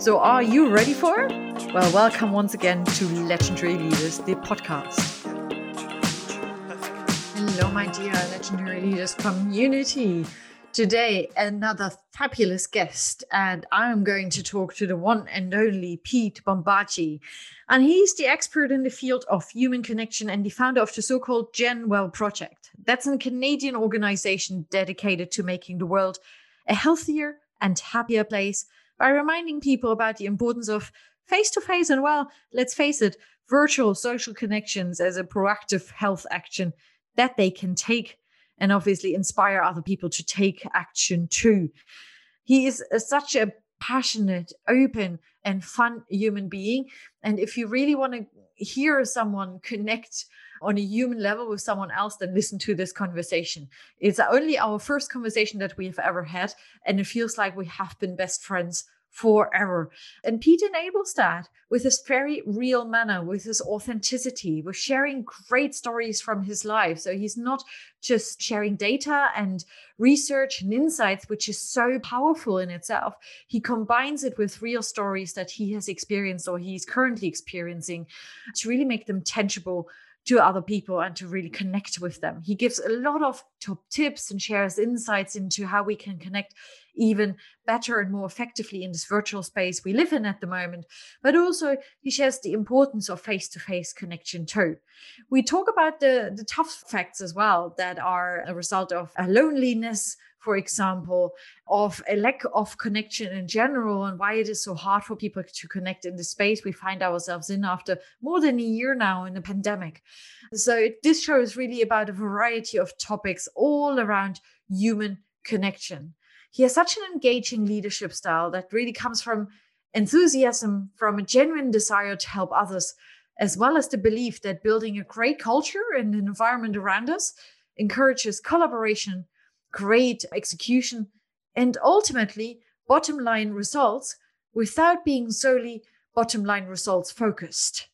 So are you ready for it? Well, welcome once again to Legendary Leaders, the podcast. Hello, my dear Legendary Leaders community. Today, another fabulous guest, and I'm going to talk to the one and only Pete Bombaci. And he's the expert in the field of human connection and the founder of the so-called GenWell Project. That's a Canadian organization dedicated to making the world a healthier and happier place, by reminding people about the importance of face-to-face and, well, let's face it, virtual social connections as a proactive health action that they can take and obviously inspire other people to take action too. He is such a passionate, open, and fun human being. And if you really want to hear someone connect on a human level with someone else, then listen to this conversation. It's only our first conversation that we have ever had, and it feels like we have been best friends forever. And Pete enables that with his very real manner, with his authenticity, with sharing great stories from his life. So he's not just sharing data and research and insights, which is so powerful in itself. He combines it with real stories that he has experienced or he's currently experiencing to really make them tangible to other people and to really connect with them. He gives a lot of top tips and shares insights into how we can connect even better and more effectively in this virtual space we live in at the moment. But also he shares the importance of face-to-face connection too. We talk about the tough facts as well that are a result of a loneliness, for example, of a lack of connection in general, and why it is so hard for people to connect in the space we find ourselves in after more than a year now in the pandemic. So this show is really about a variety of topics all around human connection. He has such an engaging leadership style that really comes from enthusiasm, from a genuine desire to help others, as well as the belief that building a great culture and an environment around us encourages collaboration, great execution, and ultimately bottom line results without being solely bottom line results focused.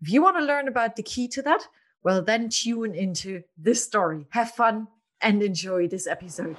If you want to learn about the key to that, well, then tune into this story. Have fun and enjoy this episode.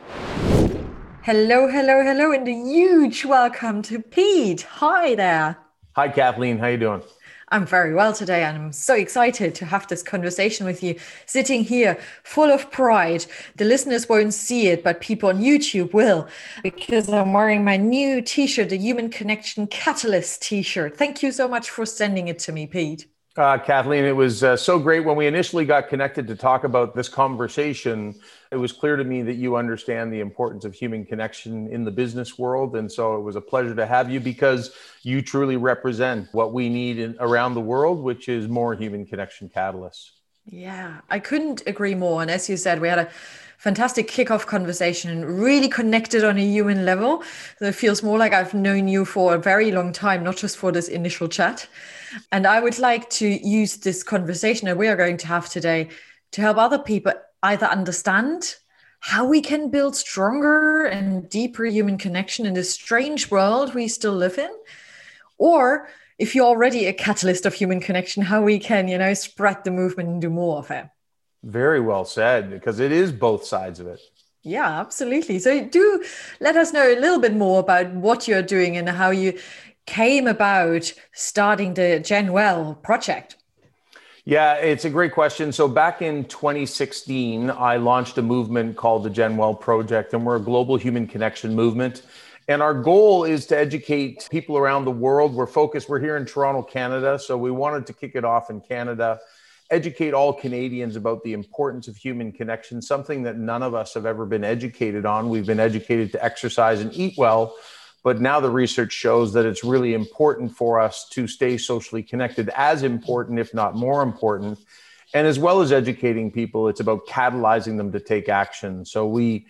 Hello, hello, hello, and a huge welcome to Pete. Hi there. Hi, Kathleen. How you doing? I'm very well today, and I'm so excited to have this conversation with you, sitting here full of pride. The listeners won't see it, but people on YouTube will, because I'm wearing my new T-shirt, the Human Connection Catalyst T-shirt. Thank you so much for sending it to me, Pete. Kathleen, it was so great. When we initially got connected to talk about this conversation, it was clear to me that you understand the importance of human connection in the business world. And so it was a pleasure to have you, because you truly represent what we need around the world, which is more human connection catalysts. Yeah, I couldn't agree more. And as you said, we had a fantastic kickoff conversation and really connected on a human level. So it feels more like I've known you for a very long time, not just for this initial chat. And I would like to use this conversation that we are going to have today to help other people either understand how we can build stronger and deeper human connection in this strange world we still live in, or if you're already a catalyst of human connection, how we can, spread the movement and do more of it. Very well said, because it is both sides of it. Yeah, absolutely. So do let us know a little bit more about what you're doing and how you came about starting the GenWell project. Yeah, it's a great question. So back in 2016, I launched a movement called the GenWell Project, and we're a global human connection movement. And our goal is to educate people around the world. We're here in Toronto, Canada. So we wanted to kick it off in Canada, educate all Canadians about the importance of human connection, something that none of us have ever been educated on. We've been educated to exercise and eat well, but now the research shows that it's really important for us to stay socially connected, as important, if not more important. And as well as educating people, it's about catalyzing them to take action. So we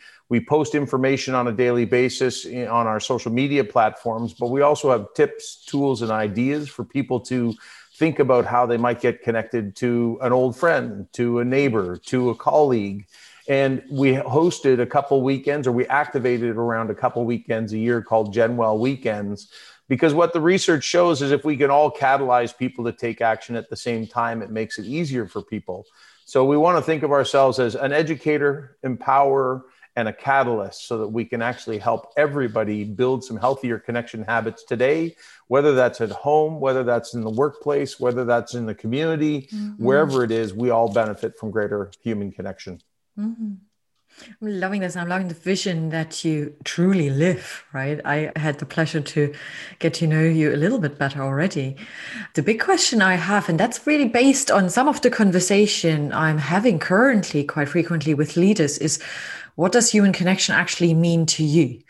post information on a daily basis on our social media platforms, but we also have tips, tools, and ideas for people to think about how they might get connected to an old friend, to a neighbor, to a colleague. And we hosted a couple weekends, or we activated around a couple weekends a year called GenWell Weekends, because what the research shows is if we can all catalyze people to take action at the same time, it makes it easier for people. So we want to think of ourselves as an educator, empowerer, and a catalyst so that we can actually help everybody build some healthier connection habits today, whether that's at home, whether that's in the workplace, whether that's in the community, wherever it is, we all benefit from greater human connection. I'm loving this. I'm loving the vision that you truly live, right? I had the pleasure to get to know you a little bit better already. The big question I have, and that's really based on some of the conversation I'm having currently quite frequently with leaders, is what does human connection actually mean to you?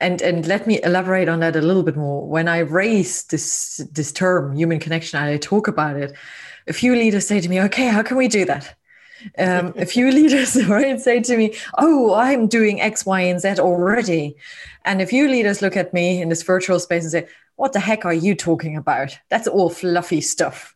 And let me elaborate on that a little bit more. When I raise this term, human connection, and I talk about it, a few leaders say to me, okay, how can we do that? A few leaders, right, say to me, oh, I'm doing X, Y, and Z already. And a few leaders look at me in this virtual space and say, what the heck are you talking about? That's all fluffy stuff.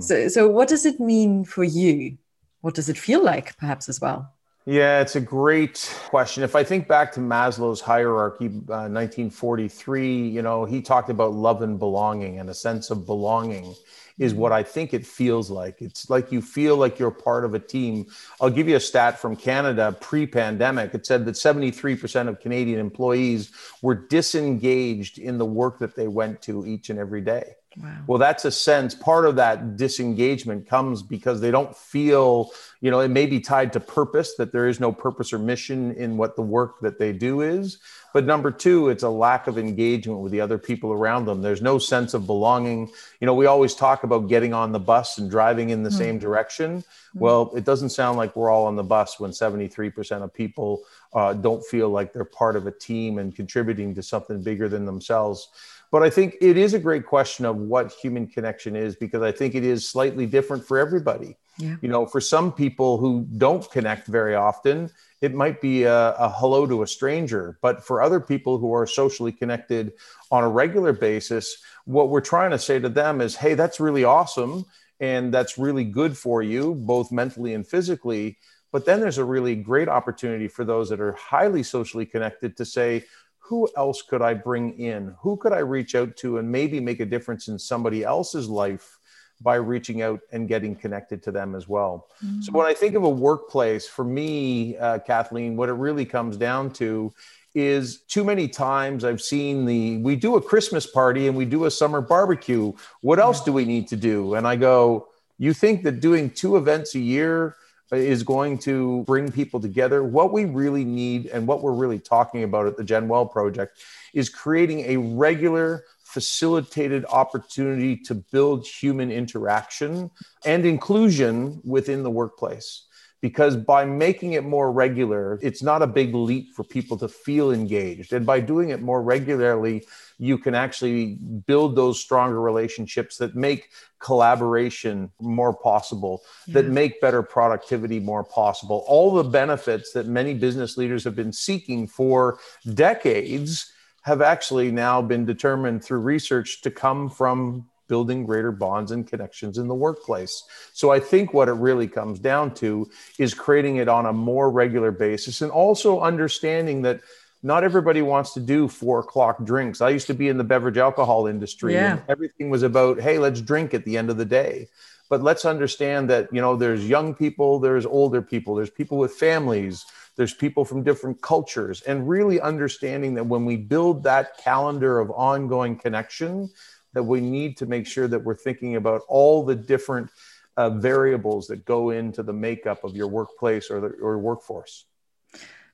So what does it mean for you? What does it feel like perhaps as well? Yeah, it's a great question. If I think back to Maslow's hierarchy, 1943, you know, he talked about love and belonging, and a sense of belonging is what I think it feels like. It's like you feel like you're part of a team. I'll give you a stat from Canada pre-pandemic. It said that 73% of Canadian employees were disengaged in the work that they went to each and every day. Wow. Well, that's a sense. Part of that disengagement comes because they don't feel, you know, it may be tied to purpose, that there is no purpose or mission in what the work that they do is. But number two, it's a lack of engagement with the other people around them. There's no sense of belonging. You know, we always talk about getting on the bus and driving in the same direction. Well, it doesn't sound like we're all on the bus when 73% of people don't feel like they're part of a team and contributing to something bigger than themselves. But I think it is a great question of what human connection is, because I think it is slightly different for everybody. Yeah. You know, for some people who don't connect very often, it might be a hello to a stranger. But for other people who are socially connected on a regular basis, what we're trying to say to them is, hey, that's really awesome. And that's really good for you, both mentally and physically. But then there's a really great opportunity for those that are highly socially connected to say, who else could I bring in? Who could I reach out to and maybe make a difference in somebody else's life by reaching out and getting connected to them as well? So when I think of a workplace, for me, Kathleen, what it really comes down to is too many times I've seen we do a Christmas party and we do a summer barbecue. What else do we need to do? And I go, you think that doing 2 events a year is going to bring people together? What we really need, and what we're really talking about at the GenWell Project, is creating a regular, facilitated opportunity to build human interaction and inclusion within the workplace. Because by making it more regular, it's not a big leap for people to feel engaged. And by doing it more regularly, you can actually build those stronger relationships that make collaboration more possible, that make better productivity more possible. All the benefits that many business leaders have been seeking for decades have actually now been determined through research to come from building greater bonds and connections in the workplace. So I think what it really comes down to is creating it on a more regular basis, and also understanding that not everybody wants to do 4 o'clock drinks. I used to be in the beverage alcohol industry, and everything was about, hey, let's drink at the end of the day. But let's understand that, you know, there's young people, there's older people, there's people with families, there's people from different cultures, and really understanding that when we build that calendar of ongoing connection, that we need to make sure that we're thinking about all the different variables that go into the makeup of your workplace or your workforce.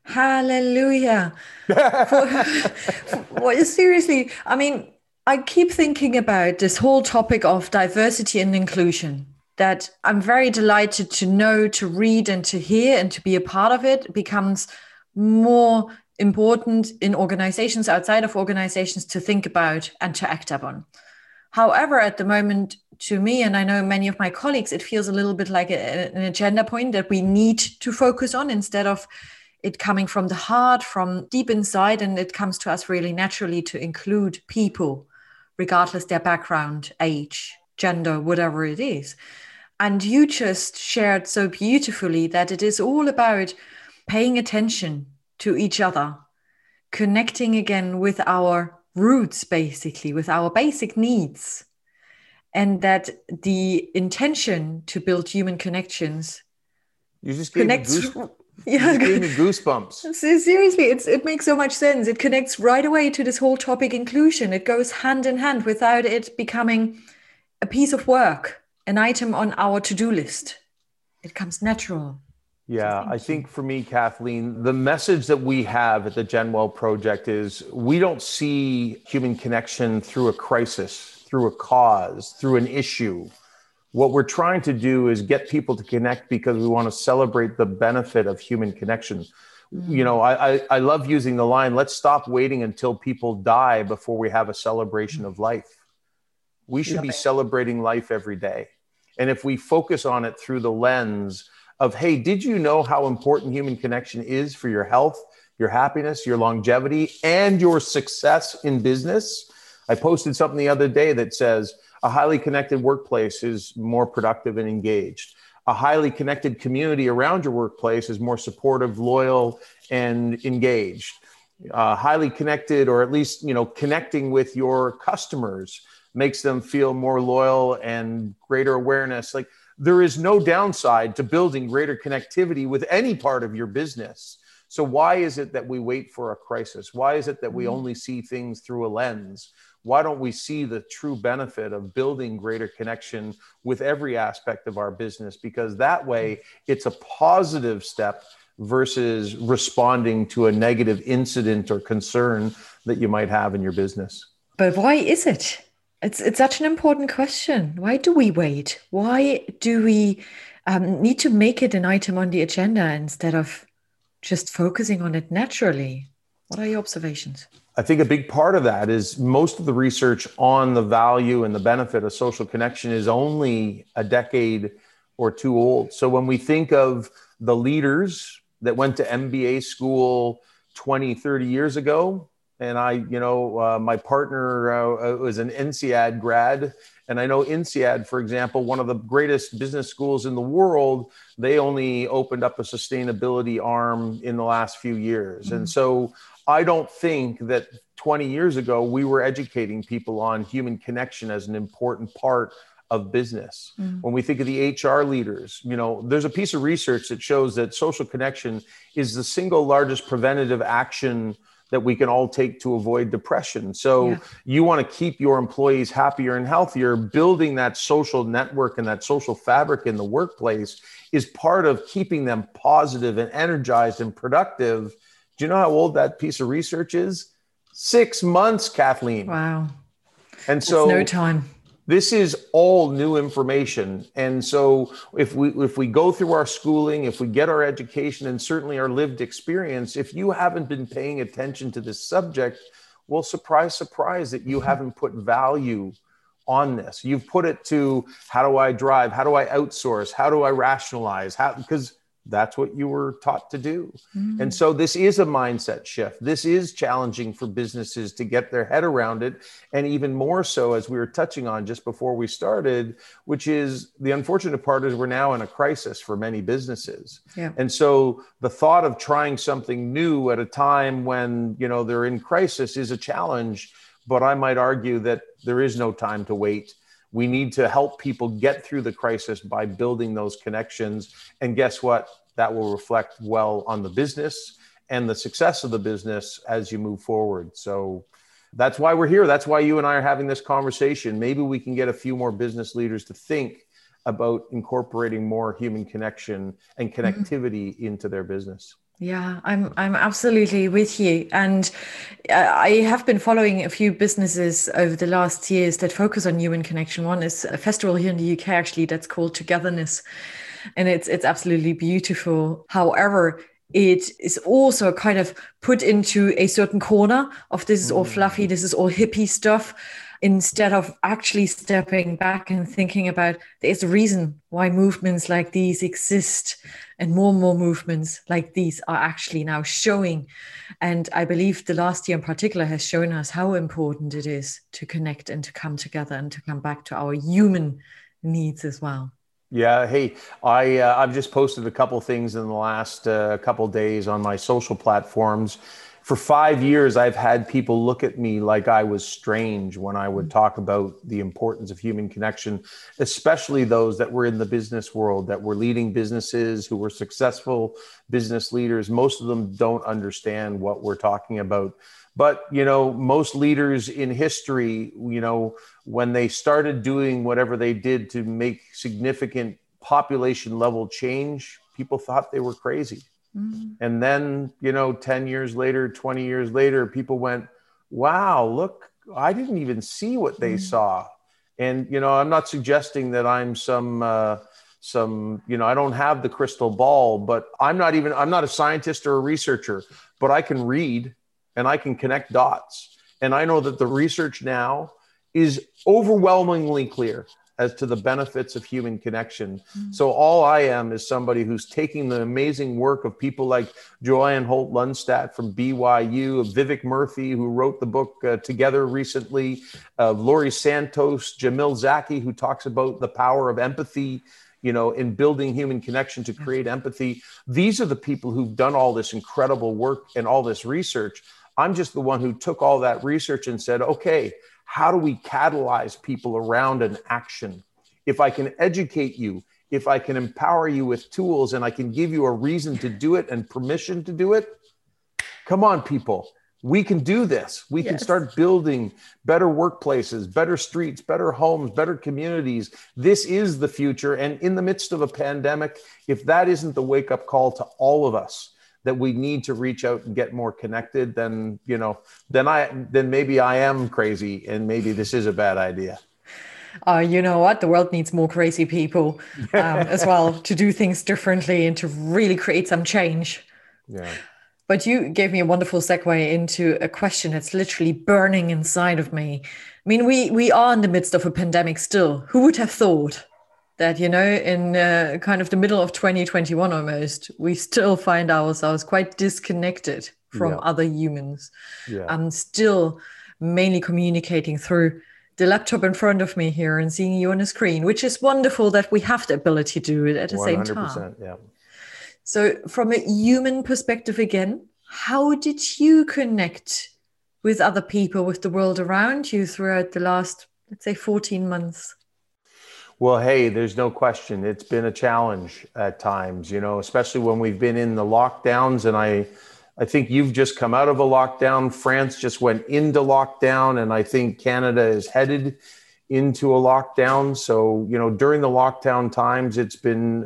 Hallelujah. Well, seriously, I mean, I keep thinking about this whole topic of diversity and inclusion, that I'm very delighted to know, to read and to hear and to be a part of. It becomes more important in organizations, outside of organizations, to think about and to act upon. However, at the moment, to me, and I know many of my colleagues, it feels a little bit like an agenda point that we need to focus on instead of it coming from the heart, from deep inside, and it comes to us really naturally to include people, regardless their background, age, gender, whatever it is. And you just shared so beautifully that it is all about paying attention to each other, connecting again with our roots, basically, with our basic needs. And that the intention to build human connections. You just gave me goosebumps. Yeah. You just gave me goosebumps. Seriously, it makes so much sense. It connects right away to this whole topic inclusion. It goes hand in hand without it becoming a piece of work, an item on our to-do list. It comes natural. Yeah, I think for me, Kathleen, the message that we have at the GenWell Project is we don't see human connection through a crisis, through a cause, through an issue. What we're trying to do is get people to connect because we want to celebrate the benefit of human connection. You know, I love using the line, let's stop waiting until people die before we have a celebration of life. We should be celebrating life every day. And if we focus on it through the lens of, hey, did you know how important human connection is for your health, your happiness, your longevity, and your success in business? I posted something the other day that says a highly connected workplace is more productive and engaged. A highly connected community around your workplace is more supportive, loyal, and engaged. Highly connected, or at least, you know, connecting with your customers makes them feel more loyal and greater awareness. Like, there is no downside to building greater connectivity with any part of your business. So why is it that we wait for a crisis? Why is it that we only see things through a lens? Why don't we see the true benefit of building greater connection with every aspect of our business? Because that way it's a positive step versus responding to a negative incident or concern that you might have in your business. But why is it? It's such an important question. Why do we wait? Why do we need to make it an item on the agenda instead of just focusing on it naturally? What are your observations? I think a big part of that is most of the research on the value and the benefit of social connection is only a decade or two old. So when we think of the leaders that went to MBA school 20, 30 years ago, and I, you know, my partner was an INSEAD grad, and I know INSEAD, for example, one of the greatest business schools in the world, they only opened up a sustainability arm in the last few years. And so I don't think that 20 years ago, we were educating people on human connection as an important part of business. When we think of the HR leaders, you know, there's a piece of research that shows that social connection is the single largest preventative action that we can all take to avoid depression. So you want to keep your employees happier and healthier. Building that social network and that social fabric in the workplace is part of keeping them positive and energized and productive. Do you know how old that piece of research is? 6 months, Kathleen. Wow. And so that's no time. This is all new information. And so if we go through our schooling, if we get our education and certainly our lived experience, if you haven't been paying attention to this subject, well, surprise, surprise, that you haven't put value on this. You've put it to, how do I drive? How do I outsource? How do I rationalize? Because that's what you were taught to do. And so this is a mindset shift. This is challenging for businesses to get their head around it. And even more so, as we were touching on just before we started, which is the unfortunate part is we're now in a crisis for many businesses. And so the thought of trying something new at a time when, you know, they're in crisis is a challenge. But I might argue that there is no time to wait. We need to help people get through the crisis by building those connections. And guess what? That will reflect well on the business and the success of the business as you move forward. So that's why we're here. That's why you and I are having this conversation. Maybe we can get a few more business leaders to think about incorporating more human connection and connectivity into their business. Yeah, I'm absolutely with you. And I have been following a few businesses over the last years that focus on human connection. One is a festival here in the UK, actually, that's called Togetherness. And it's absolutely beautiful. However, it is also kind of put into a certain corner of this is all fluffy, this is all hippie stuff. instead of actually stepping back and thinking about there's a reason why movements like these exist, and more movements like these are actually now showing. And I believe the last year in particular has shown us how important it is to connect and to come together and to come back to our human needs as well. Yeah. Hey, I've just posted a couple things in the last couple days on my social platforms. For 5 years, I've had people look at me like I was strange when I would talk about the importance of human connection, especially those that were in the business world, that were leading businesses, who were successful business leaders. Most of them don't understand what we're talking about. But, you know, most leaders in history, you know, when they started doing whatever they did to make significant population level change, people thought they were crazy. And then, you know, 10 years later, 20 years later, people went, wow, look, I didn't even see what they saw. And, you know, I'm not suggesting that I'm some, you know, I don't have the crystal ball, but I'm not a scientist or a researcher, but I can read and I can connect dots. And I know that the research now is overwhelmingly clear as to the benefits of human connection. So all I am is somebody who's taking the amazing work of people like Joanne Holt-Lunstad from BYU, of Vivek Murphy, who wrote the book Together recently, of Laurie Santos, Jamil Zaki, who talks about the power of empathy, you know, in building human connection to create empathy. These are the people who've done all this incredible work and all this research. I'm just the one who took all that research and said, okay, how do we catalyze people around an action? If I can educate you, if I can empower you with tools and I can give you a reason to do it and permission to do it, come on, people, we can do this. We can start building better workplaces, better streets, better homes, better communities. This is the future. And in the midst of a pandemic, if that isn't the wake-up call to all of us, that we need to reach out and get more connected, then, you know, then maybe I am crazy and maybe this is a bad idea. You know what? The world needs more crazy people as well, to do things differently and to really create some change. Yeah. But you gave me a wonderful segue into a question that's literally burning inside of me. I mean, we are in the midst of a pandemic still. Who would have thought that, you know, in kind of the middle of 2021 almost, we still find ourselves quite disconnected from other humans. I'm still mainly communicating through the laptop in front of me here and seeing you on a screen, which is wonderful that we have the ability to do it at the 100%, same time. Yeah. So from a human perspective again, how did you connect with other people, with the world around you throughout the last, let's say, 14 months? Well, hey, there's no question. It's been a challenge at times, you know, especially when we've been in the lockdowns. And I think you've just come out of a lockdown. France just went into lockdown. And I think Canada is headed into a lockdown. So, you know, during the lockdown times, it's been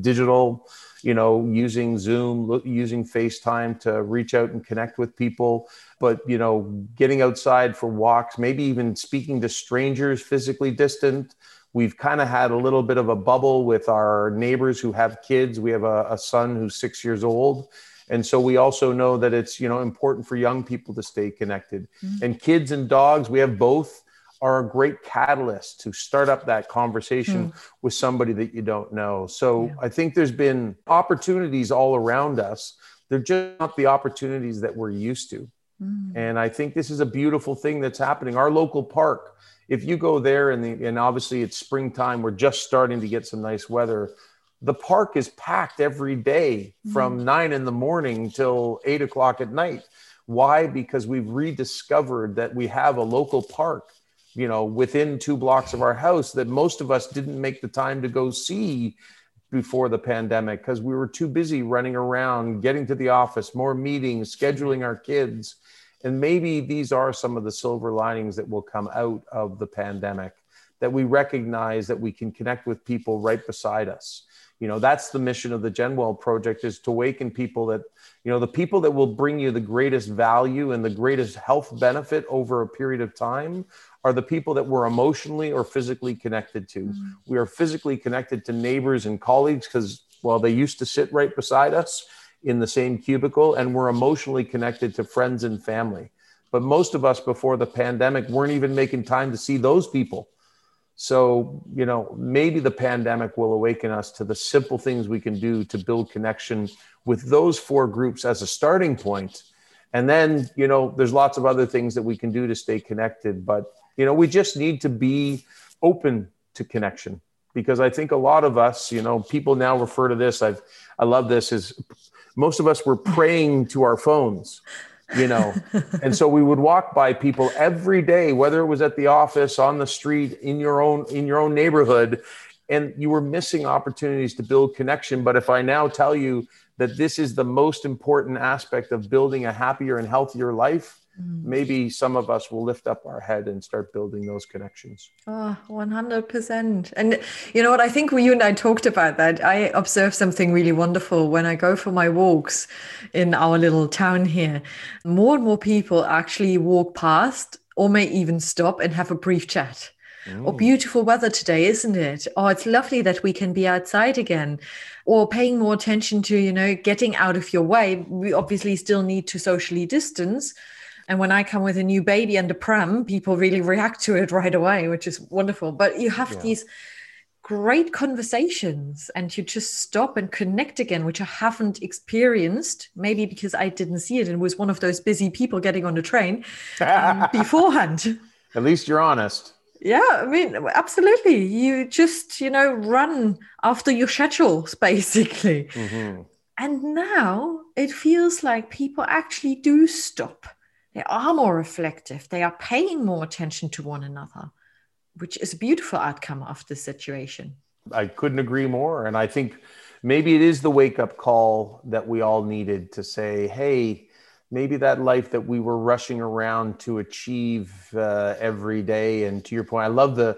digital, you know, using Zoom, using FaceTime to reach out and connect with people. But, you know, getting outside for walks, maybe even speaking to strangers physically distant. We've kind of had a little bit of a bubble with our neighbors who have kids. We have a son who's 6 years old. And so we also know that it's, you know, important for young people to stay connected. And kids and dogs, we have both, are a great catalyst to start up that conversation with somebody that you don't know. So I think there's been opportunities all around us. They're just not the opportunities that we're used to. And I think this is a beautiful thing that's happening. Our local park, if you go there and obviously it's springtime, we're just starting to get some nice weather. The park is packed every day from 9 in the morning till 8 o'clock at night. Why? Because we've rediscovered that we have a local park, you know, within 2 blocks of our house that most of us didn't make the time to go see before the pandemic because we were too busy running around, getting to the office, more meetings, scheduling our kids. And maybe these are some of the silver linings that will come out of the pandemic, that we recognize that we can connect with people right beside us. You know, that's the mission of the GenWell Project, is to awaken people that, you know, the people that will bring you the greatest value and the greatest health benefit over a period of time are the people that we're emotionally or physically connected to. We are physically connected to neighbors and colleagues because, well, they used to sit right beside us in the same cubicle, and we're emotionally connected to friends and family. But most of us before the pandemic weren't even making time to see those people. So, you know, maybe the pandemic will awaken us to the simple things we can do to build connection with those four groups as a starting point. And then, you know, there's lots of other things that we can do to stay connected. But, you know, we just need to be open to connection, because I think a lot of us, you know, people now refer to this. I love this, is most of us were praying to our phones, you know, and so we would walk by people every day, whether it was at the office, on the street, in your own neighborhood, and you were missing opportunities to build connection. But if I now tell you that this is the most important aspect of building a happier and healthier life, maybe some of us will lift up our head and start building those connections. Oh, 100%. And you know what? I think you and I talked about that. I observed something really wonderful when I go for my walks in our little town here. More and more people actually walk past or may even stop and have a brief chat. Oh, beautiful weather today, isn't it? Oh, it's lovely that we can be outside again. Or paying more attention to, you know, getting out of your way. We obviously still need to socially distance. And when I come with a new baby and a pram, people really react to it right away, which is wonderful. But you have these great conversations and you just stop and connect again, which I haven't experienced, maybe because I didn't see it and was one of those busy people getting on the train beforehand. At least you're honest. Yeah, I mean, absolutely. You just, you know, run after your schedules, basically. Mm-hmm. And now it feels like people actually do stop. They are more reflective. They are paying more attention to one another, which is a beautiful outcome of this situation. I couldn't agree more. And I think maybe it is the wake-up call that we all needed to say, hey, maybe that life that we were rushing around to achieve every day. And to your point, I love the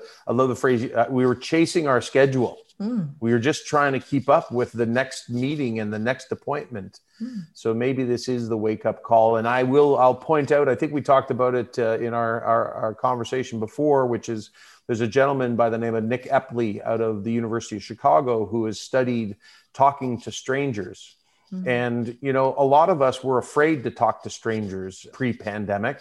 phrase, we were chasing our schedule. We were just trying to keep up with the next meeting and the next appointment. So maybe this is the wake-up call. And I'll point out, I think we talked about it in our conversation before, which is there's a gentleman by the name of Nick Epley out of the University of Chicago who has studied talking to strangers. And, you know, a lot of us were afraid to talk to strangers pre-pandemic.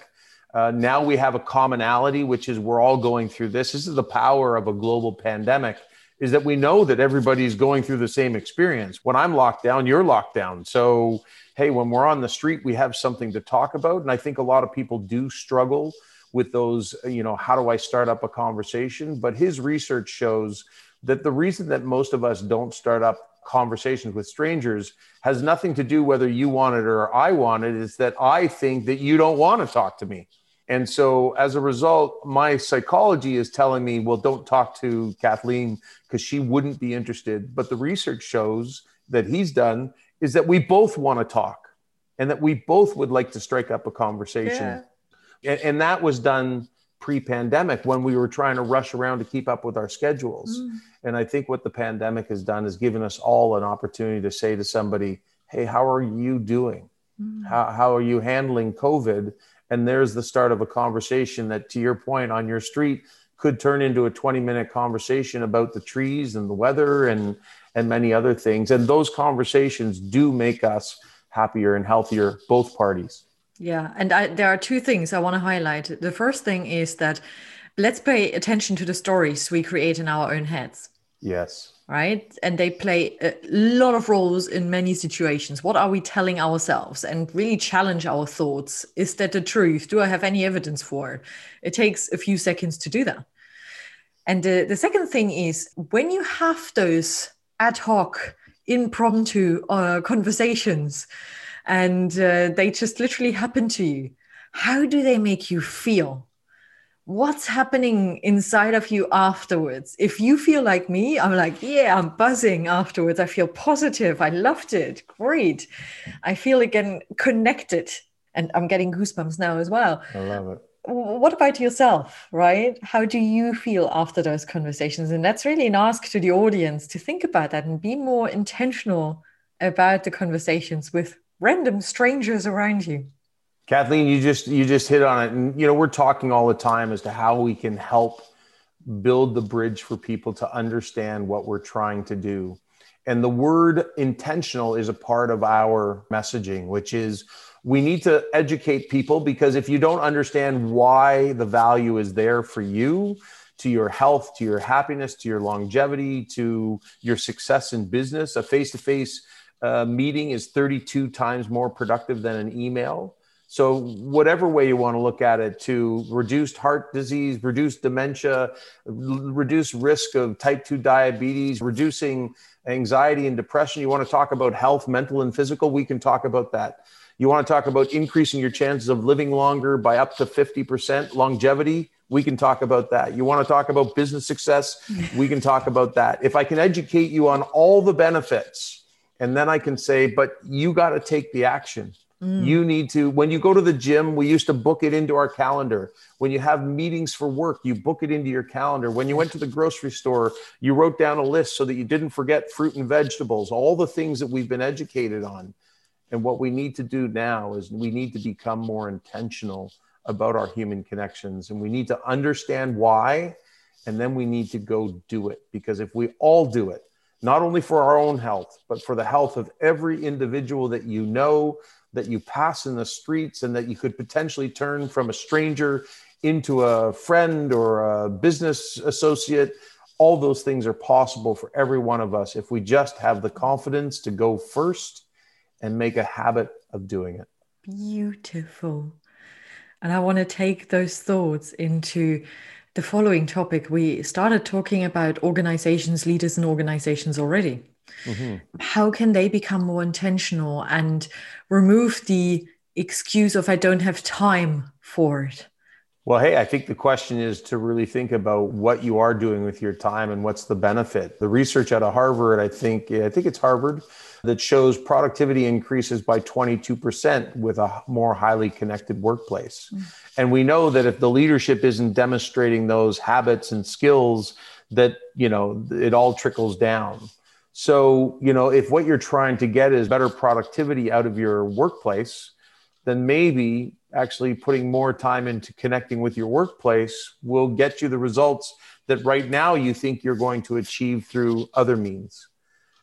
Now we have a commonality, which is we're all going through this. This is the power of a global pandemic, is that we know that everybody's going through the same experience. When I'm locked down, you're locked down. So, hey, when we're on the street, we have something to talk about. And I think a lot of people do struggle with those, you know, how do I start up a conversation? But his research shows that the reason that most of us don't start up conversations with strangers has nothing to do whether you want it or I want it. It's that I think that you don't want to talk to me. And so as a result, my psychology is telling me, well, don't talk to Kathleen because she wouldn't be interested. But the research shows that he's done is that we both want to talk and that we both would like to strike up a conversation. Yeah. And that was done pre-pandemic when we were trying to rush around to keep up with our schedules. And I think what the pandemic has done is given us all an opportunity to say to somebody, hey, how are you doing? How are you handling COVID? And there's the start of a conversation that, to your point, on your street could turn into a 20-minute conversation about the trees and the weather and many other things. And those conversations do make us happier and healthier, both parties. Yeah. And there are two things I want to highlight. The first thing is that let's pay attention to the stories we create in our own heads. Yes. Right. And they play a lot of roles in many situations. What are we telling ourselves? And really challenge our thoughts. Is that the truth? Do I have any evidence for it? It takes a few seconds to do that. And the second thing is when you have those ad hoc, impromptu conversations, and they just literally happen to you. How do they make you feel? What's happening inside of you afterwards? If you feel like me, I'm like, yeah, I'm buzzing afterwards. I feel positive. I loved it. Great. I feel again connected. And I'm getting goosebumps now as well. I love it. What about yourself, right? How do you feel after those conversations? And that's really an ask to the audience to think about that and be more intentional about the conversations with random strangers around you. Kathleen, you just hit on it. And, you know, we're talking all the time as to how we can help build the bridge for people to understand what we're trying to do. And the word intentional is a part of our messaging, which is We need to educate people, because if you don't understand why the value is there for you, to your health, to your happiness, to your longevity, to your success in business, a face-to-face meeting is 32 times more productive than an email. So whatever way you want to look at it, to reduce heart disease, reduce dementia, reduce risk of type 2 diabetes, reducing anxiety and depression. You want to talk about health, mental and physical, we can talk about that. You want to talk about increasing your chances of living longer by up to 50%, longevity, we can talk about that. You want to talk about business success, we can talk about that. If I can educate you on all the benefits, and then I can say, but you got to take the action. You need to, when you go to the gym, we used to book it into our calendar. When you have meetings for work, you book it into your calendar. When you went to the grocery store, you wrote down a list so that you didn't forget fruit and vegetables, all the things that we've been educated on. And what we need to do now is we need to become more intentional about our human connections, and we need to understand why, and then we need to go do it. Because if we all do it, not only for our own health, but for the health of every individual that you know, that you pass in the streets, and that you could potentially turn from a stranger into a friend or a business associate. All those things are possible for every one of us if we just have the confidence to go first and make a habit of doing it. Beautiful. And I want to take those thoughts into the following topic. We started talking about organizations, leaders in organizations already. Mm-hmm. How can they become more intentional and remove the excuse of I don't have time for it? Well, hey, I think the question is to really think about what you are doing with your time and what's the benefit. The research out of Harvard, I think it's Harvard, that shows productivity increases by 22% with a more highly connected workplace. Mm-hmm. And we know that if the leadership isn't demonstrating those habits and skills, that, you know, it all trickles down. So, you know, if what you're trying to get is better productivity out of your workplace, then maybe actually putting more time into connecting with your workplace will get you the results that right now you think you're going to achieve through other means.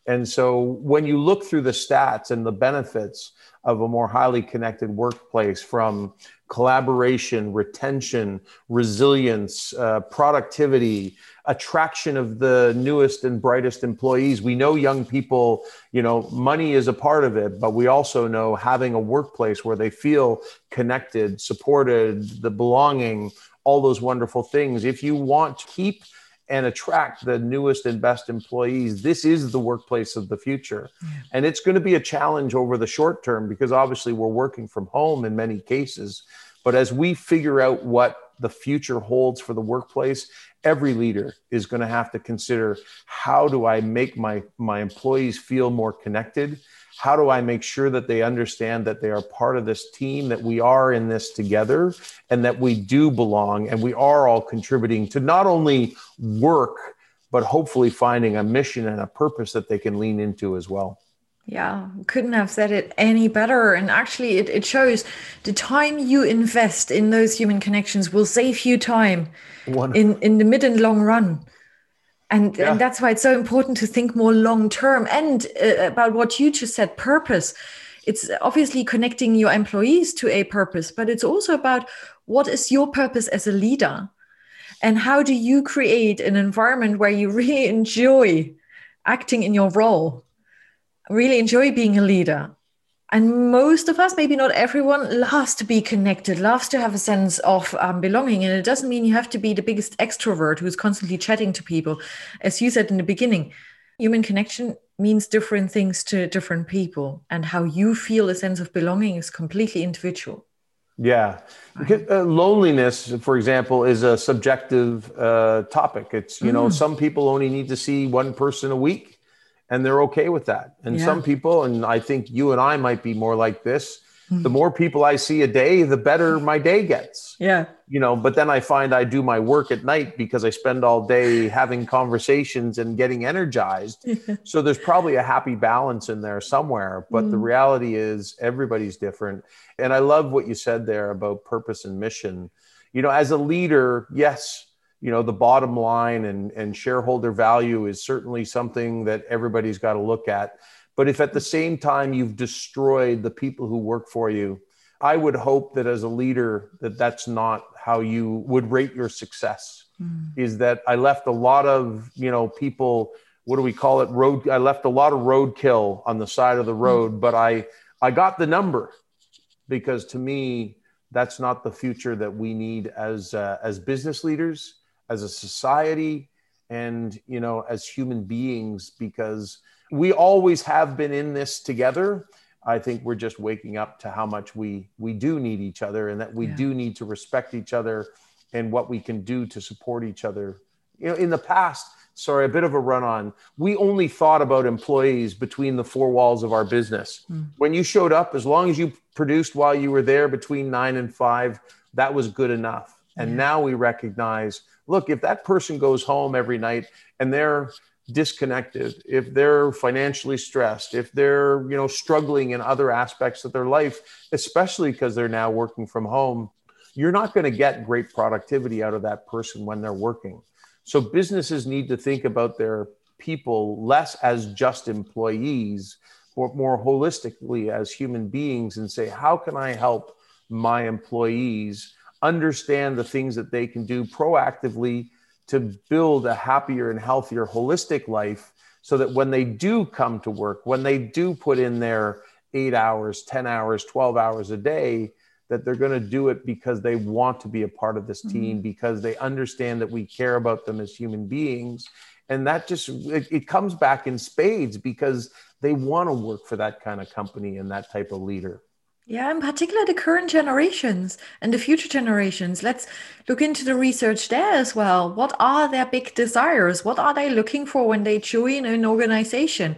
And so when you look through the stats and the benefits of a more highly connected workplace, from collaboration, retention, resilience, productivity, attraction of the newest and brightest employees. We know young people, you know, money is a part of it, but we also know having a workplace where they feel connected, supported, the belonging, all those wonderful things. If you want to keep and attract the newest and best employees, this is the workplace of the future. Yeah. And it's going to be a challenge over the short term, because obviously we're working from home in many cases. But as we figure out what the future holds for the workplace, every leader is going to have to consider, how do I make my employees feel more connected? How do I make sure that they understand that they are part of this team, that we are in this together, and that we do belong, and we are all contributing to not only work, but hopefully finding a mission and a purpose that they can lean into as well. Yeah, couldn't have said it any better. And actually, it shows the time you invest in those human connections will save you time in the mid and long run. And that's why it's so important to think more long term. And about what you just said, purpose. It's obviously connecting your employees to a purpose, but it's also about what is your purpose as a leader, and how do you create an environment where you really enjoy acting in your role. Really enjoy being a leader. And most of us, maybe not everyone, loves to be connected, loves to have a sense of belonging. And it doesn't mean you have to be the biggest extrovert who's constantly chatting to people. As you said in the beginning, human connection means different things to different people. And how you feel a sense of belonging is completely individual. Yeah. Because, loneliness, for example, is a subjective topic. It's, you know, some people only need to see one person a week. And they're okay with that. And some people, and I think you and I might be more like this, the more people I see a day, the better my day gets. Yeah. You know, but then I find I do my work at night because I spend all day having conversations and getting energized. So there's probably a happy balance in there somewhere. But the reality is everybody's different. And I love what you said there about purpose and mission. You know, as a leader, yes, you know, the bottom line and shareholder value is certainly something that everybody's got to look at. But if at the same time you've destroyed the people who work for you, I would hope that as a leader, that that's not how you would rate your success. Is that I left a lot of, people, what do we call it? I left a lot of roadkill on the side of the road, but I got the number, because to me, that's not the future that we need as business leaders, as a society, and, as human beings, because we always have been in this together. I think we're just waking up to how much we do need each other, and that we do need to respect each other and what we can do to support each other. In the past, a bit of a run on, we only thought about employees between the four walls of our business. When you showed up, as long as you produced while you were there between 9 and 5, that was good enough. And now we recognize, look, if that person goes home every night and they're disconnected, if they're financially stressed, if they're, struggling in other aspects of their life, especially because they're now working from home, you're not going to get great productivity out of that person when they're working. So businesses need to think about their people less as just employees, but more holistically as human beings, and say, how can I help my employees understand the things that they can do proactively to build a happier and healthier holistic life, so that when they do come to work, when they do put in their 8 hours, 10 hours, 12 hours a day, that they're going to do it because they want to be a part of this team, because they understand that we care about them as human beings. And that just, it comes back in spades, because they want to work for that kind of company and that type of leader. Yeah, in particular, the current generations and the future generations. Let's look into the research there as well. What are their big desires? What are they looking for when they join an organization?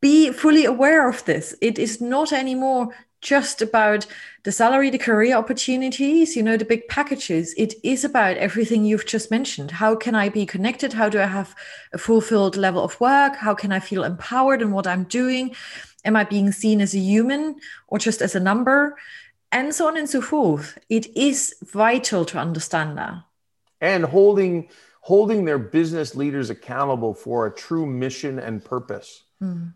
Be fully aware of this. It is not anymore just about the salary, the career opportunities, the big packages. It is about everything you've just mentioned. How can I be connected? How do I have a fulfilled level of work? How can I feel empowered in what I'm doing? Am I being seen as a human or just as a number? And so on and so forth. It is vital to understand that. And holding their business leaders accountable for a true mission and purpose,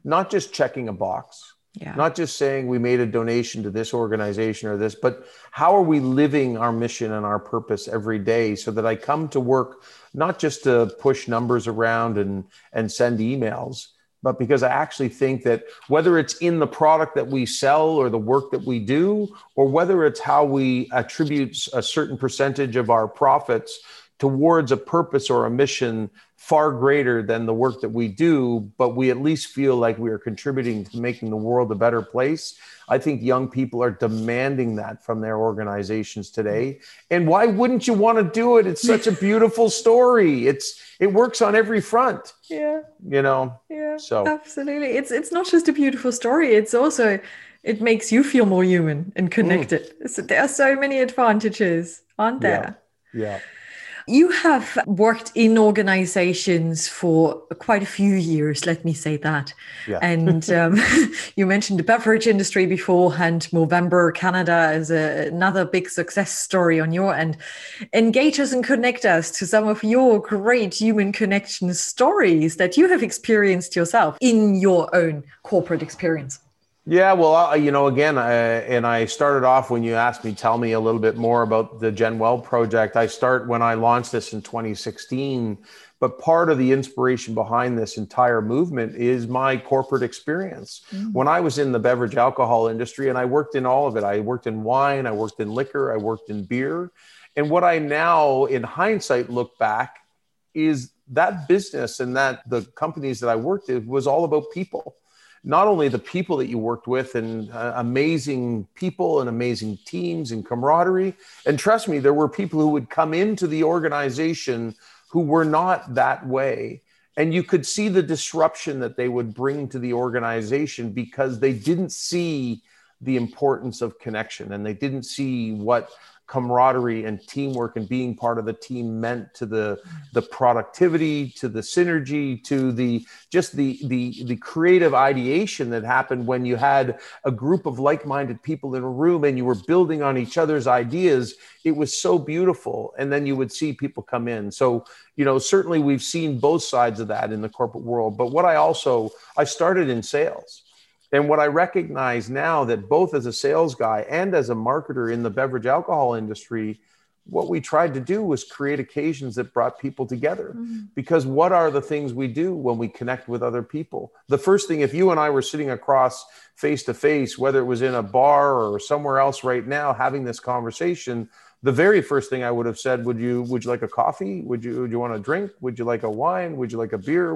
not just checking a box, not just saying we made a donation to this organization or this, but how are we living our mission and our purpose every day, so that I come to work not just to push numbers around and send emails, but because I actually think that whether it's in the product that we sell or the work that we do, or whether it's how we attribute a certain percentage of our profits towards a purpose or a mission far greater than the work that we do, but we at least feel like we are contributing to making the world a better place. I think young people are demanding that from their organizations today. And why wouldn't you want to do it? It's such a beautiful story. It works on every front. Yeah. Yeah. So absolutely. It's not just a beautiful story. It's also, it makes you feel more human and connected. So there are so many advantages, aren't there? Yeah. You have worked in organizations for quite a few years, let me say that. Yeah. And you mentioned the beverage industry beforehand. Movember Canada is another big success story on your end. Engage us and connect us to some of your great human connection stories that you have experienced yourself in your own corporate experience. Yeah, well, I started off when you asked me, tell me a little bit more about the GenWell project. I start when I launched this in 2016, but part of the inspiration behind this entire movement is my corporate experience. When I was in the beverage alcohol industry, and I worked in all of it, I worked in wine, I worked in liquor, I worked in beer. And what I now, in hindsight, look back is that business and that the companies that I worked in was all about people. Not only the people that you worked with and amazing people and amazing teams and camaraderie. And trust me, there were people who would come into the organization who were not that way. And you could see the disruption that they would bring to the organization because they didn't see the importance of connection, and they didn't see what camaraderie and teamwork and being part of the team meant to the productivity, to the synergy, to the creative ideation that happened when you had a group of like-minded people in a room and you were building on each other's ideas. It was so beautiful. And then you would see people come in. So, certainly we've seen both sides of that in the corporate world. But I started in sales. And what I recognize now that both as a sales guy and as a marketer in the beverage alcohol industry, what we tried to do was create occasions that brought people together. Mm-hmm. Because what are the things we do when we connect with other people? The first thing, if you and I were sitting across face to face, whether it was in a bar or somewhere else right now, having this conversation, the very first thing I would have said, would you like a coffee? Would you want a drink? Would you like a wine? Would you like a beer?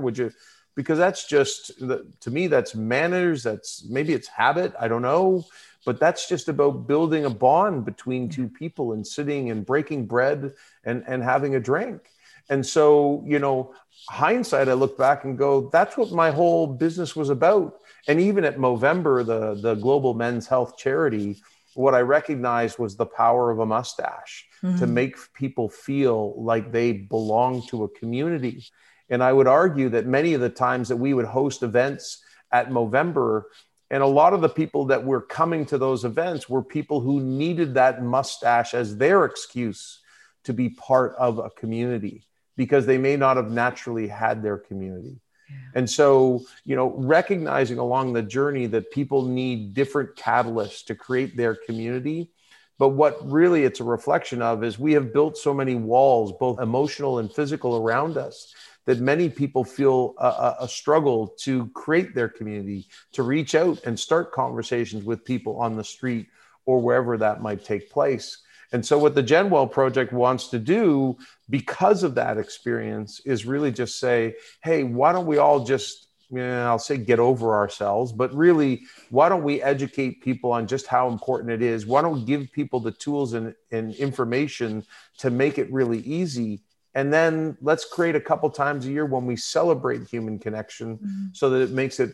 Because that's just, to me, that's manners. Maybe it's habit. I don't know. But that's just about building a bond between two people and sitting and breaking bread and having a drink. And so, hindsight, I look back and go, that's what my whole business was about. And even at Movember, the global men's health charity, what I recognized was the power of a mustache to make people feel like they belong to a community. And I would argue that many of the times that we would host events at Movember, and a lot of the people that were coming to those events were people who needed that mustache as their excuse to be part of a community, because they may not have naturally had their community. Yeah. And so, recognizing along the journey that people need different catalysts to create their community. But what really it's a reflection of is we have built so many walls, both emotional and physical, around us, that many people feel a struggle to create their community, to reach out and start conversations with people on the street or wherever that might take place. And so what the GenWell Project wants to do because of that experience is really just say, hey, why don't we all just, I'll say get over ourselves, but really, why don't we educate people on just how important it is? Why don't we give people the tools and information to make it really easy? And then let's create a couple times a year when we celebrate human connection so that it makes it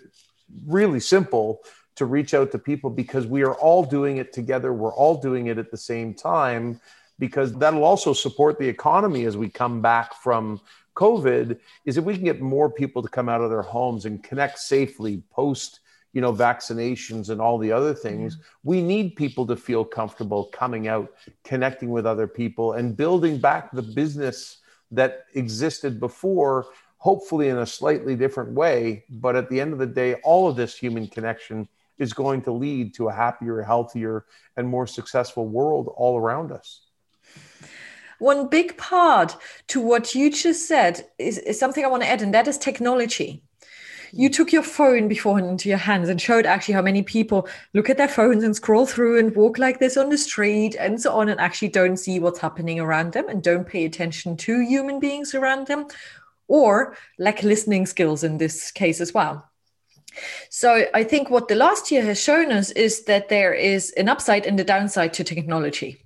really simple to reach out to people, because we are all doing it together. We're all doing it at the same time, because that'll also support the economy as we come back from COVID, is if we can get more people to come out of their homes and connect safely post vaccinations and all the other things. We need people to feel comfortable coming out, connecting with other people, and building back the business that existed before, hopefully in a slightly different way. But at the end of the day, all of this human connection is going to lead to a happier, healthier, and more successful world all around us. One big part to what you just said is something I want to add, and that is technology. You took your phone beforehand into your hands and showed actually how many people look at their phones and scroll through and walk like this on the street and so on, and actually don't see what's happening around them and don't pay attention to human beings around them, or lack listening skills in this case as well. So I think what the last year has shown us is that there is an upside and a downside to technology.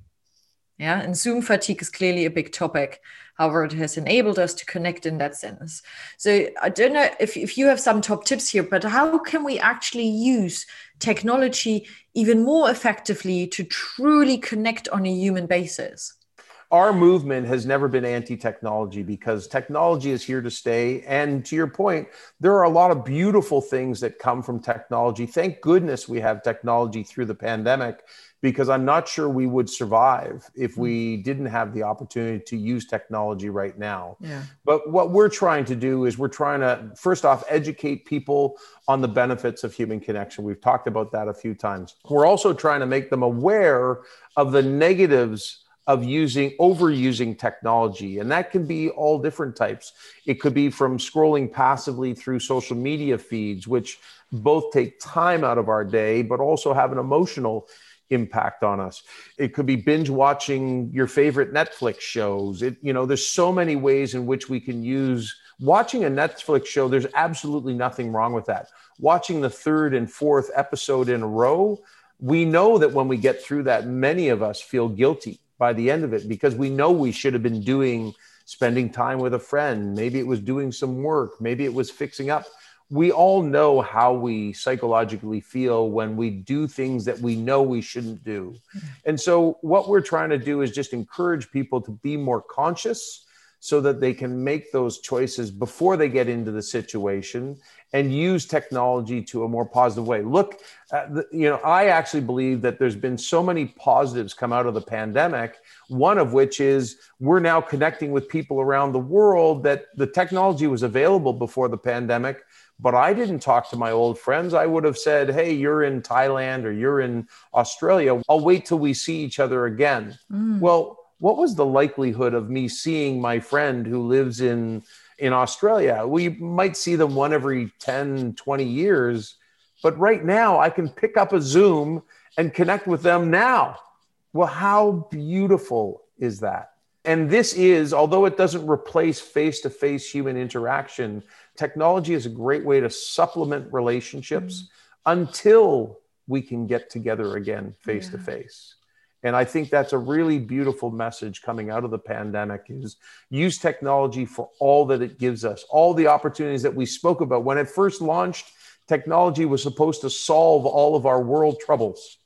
Yeah, and Zoom fatigue is clearly a big topic. However, it has enabled us to connect in that sense. So I don't know if you have some top tips here, but how can we actually use technology even more effectively to truly connect on a human basis? Our movement has never been anti-technology, because technology is here to stay. And to your point, there are a lot of beautiful things that come from technology. Thank goodness we have technology through the pandemic, because I'm not sure we would survive if we didn't have the opportunity to use technology right now. Yeah. But what we're trying to do is we're trying to, first off, educate people on the benefits of human connection. We've talked about that a few times. We're also trying to make them aware of the negatives of overusing technology. And that can be all different types. It could be from scrolling passively through social media feeds, which both take time out of our day, but also have an emotional impact on us. It could be binge watching your favorite Netflix shows. There's so many ways in which we can use watching a Netflix show. There's absolutely nothing wrong with that. Watching the third and fourth episode in a row, we know that when we get through that, many of us feel guilty by the end of it, because we know we should have been spending time with a friend. Maybe it was doing some work. Maybe it was fixing up. We all know how we psychologically feel when we do things that we know we shouldn't do. And so what we're trying to do is just encourage people to be more conscious so that they can make those choices before they get into the situation, and use technology to a more positive way. Look, I actually believe that there's been so many positives come out of the pandemic, one of which is we're now connecting with people around the world that the technology was available before the pandemic, but I didn't talk to my old friends. I would have said, hey, you're in Thailand or you're in Australia. I'll wait till we see each other again. Mm. Well, what was the likelihood of me seeing my friend who lives in Australia? We might see them one every 10, 20 years, but right now I can pick up a Zoom and connect with them now. Well, how beautiful is that? And this is, although it doesn't replace face-to-face human interaction, technology is a great way to supplement relationships until we can get together again face-to-face. And I think that's a really beautiful message coming out of the pandemic is use technology for all that it gives us, all the opportunities that we spoke about. When it first launched, technology was supposed to solve all of our world troubles.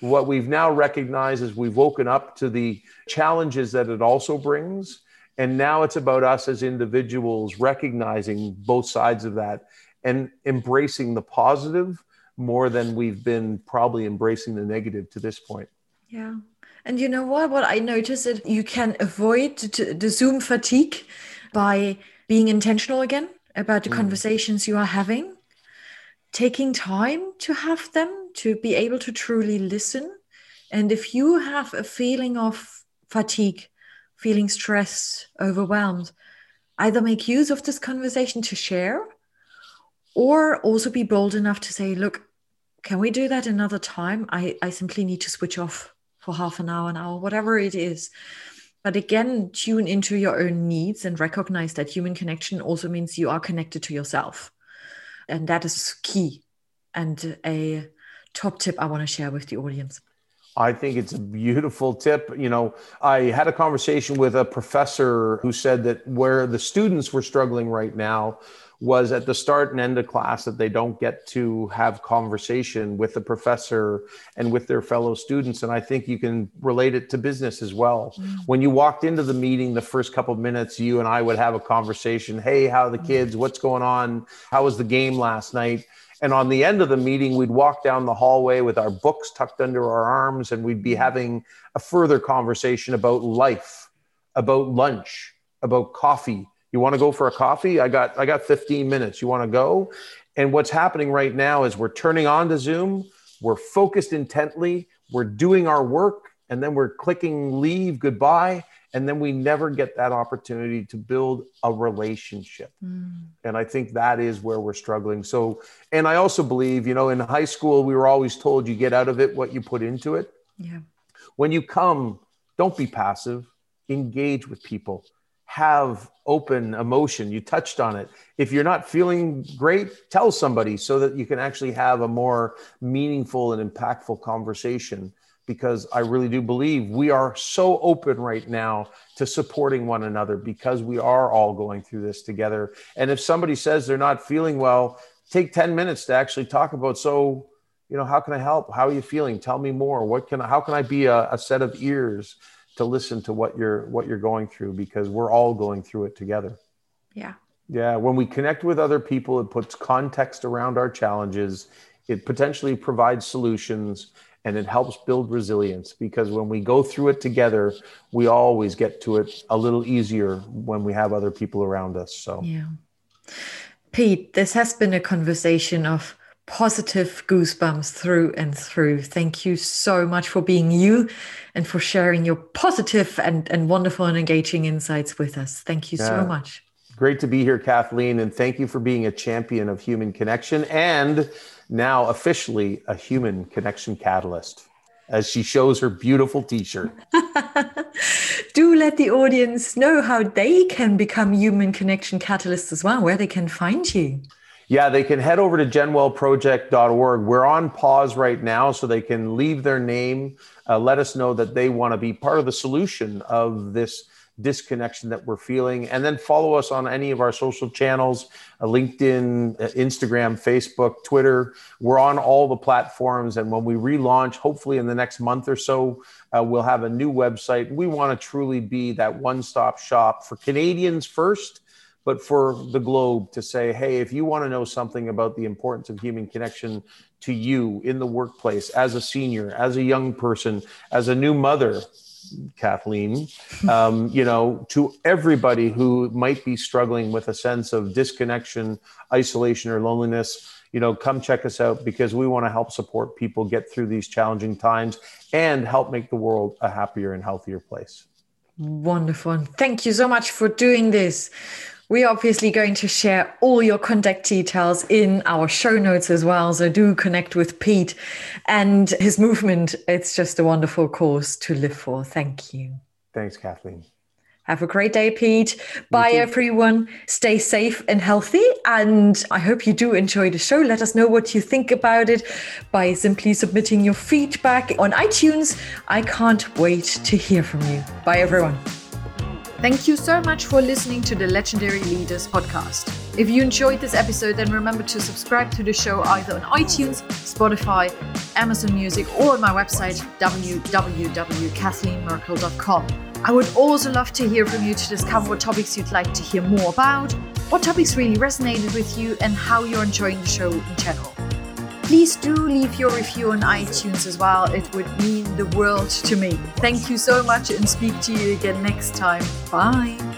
What we've now recognized is we've woken up to the challenges that it also brings. And now it's about us as individuals recognizing both sides of that and embracing the positive more than we've been probably embracing the negative to this point. Yeah. And you know what I noticed is you can avoid the Zoom fatigue by being intentional again about the conversations you are having, taking time to have them, to be able to truly listen. And if you have a feeling of fatigue, feeling stressed, overwhelmed, either make use of this conversation to share or also be bold enough to say, look, can we do that another time? I simply need to switch off for half an hour, whatever it is. But again, tune into your own needs and recognize that human connection also means you are connected to yourself. And that is key. And a top tip I want to share with the audience. I think it's a beautiful tip. You know, I had a conversation with a professor who said that where the students were struggling right now was at the start and end of class that they don't get to have conversation with the professor and with their fellow students. And I think you can relate it to business as well. Mm. When you walked into the meeting, the first couple of minutes, you and I would have a conversation. Hey, how are the kids? What's going on? How was the game last night? And on the end of the meeting, we'd walk down the hallway with our books tucked under our arms and we'd be having a further conversation about life, about lunch, about coffee. You want to go for a coffee? I got 15 minutes. You want to go? And what's happening right now is we're turning on to Zoom. We're focused intently. We're doing our work. And then we're clicking leave, goodbye. And then we never get that opportunity to build a relationship. Mm. And I think that is where we're struggling. So, and I also believe, you know, in high school, we were always told you get out of it what you put into it. Yeah. When you come, don't be passive, engage with people. Have open emotion. You touched on it. If you're not feeling great, tell somebody so that you can actually have a more meaningful and impactful conversation, because I really do believe we are so open right now to supporting one another because we are all going through this together. And if somebody says they're not feeling well, take 10 minutes to actually talk about, so, you know, how can I help? How are you feeling? Tell me more. How can I be a set of ears to listen to what you're going through, because we're all going through it together. Yeah. Yeah. When we connect with other people, it puts context around our challenges. It potentially provides solutions and it helps build resilience, because when we go through it together, we always get to it a little easier when we have other people around us. So yeah. Pete, this has been a conversation of positive goosebumps through and through. Thank you so much for being you and for sharing your positive and wonderful and engaging insights with us. Thank you so much. Great to be here, Kathleen. And thank you for being a champion of human connection and now officially a human connection catalyst, as she shows her beautiful t-shirt. Do let the audience know how they can become human connection catalysts as well, where they can find you. Yeah, they can head over to genwellproject.org. We're on pause right now, so they can leave their name, let us know that they want to be part of the solution of this disconnection that we're feeling, and then follow us on any of our social channels, LinkedIn, Instagram, Facebook, Twitter. We're on all the platforms, and when we relaunch, hopefully in the next month or so, we'll have a new website. We want to truly be that one-stop shop for Canadians first, but for the globe to say, hey, if you want to know something about the importance of human connection to you in the workplace, as a senior, as a young person, as a new mother, Kathleen, you know, to everybody who might be struggling with a sense of disconnection, isolation, or loneliness, you know, come check us out, because we want to help support people get through these challenging times and help make the world a happier and healthier place. Wonderful. Thank you so much for doing this. We're obviously going to share all your contact details in our show notes as well. So do connect with Pete and his movement. It's just a wonderful cause to live for. Thank you. Thanks, Kathleen. Have a great day, Pete. Bye, everyone. Stay safe and healthy. And I hope you do enjoy the show. Let us know what you think about it by simply submitting your feedback on iTunes. I can't wait to hear from you. Bye, everyone. Thank you so much for listening to the Legendary Leaders podcast. If you enjoyed this episode, then remember to subscribe to the show either on iTunes, Spotify, Amazon Music, or on my website, www.kathleenmerkel.com. I would also love to hear from you to discover what topics you'd like to hear more about, what topics really resonated with you, and how you're enjoying the show in general. Please do leave your review on iTunes as well. It would mean the world to me. Thank you so much, and speak to you again next time. Bye.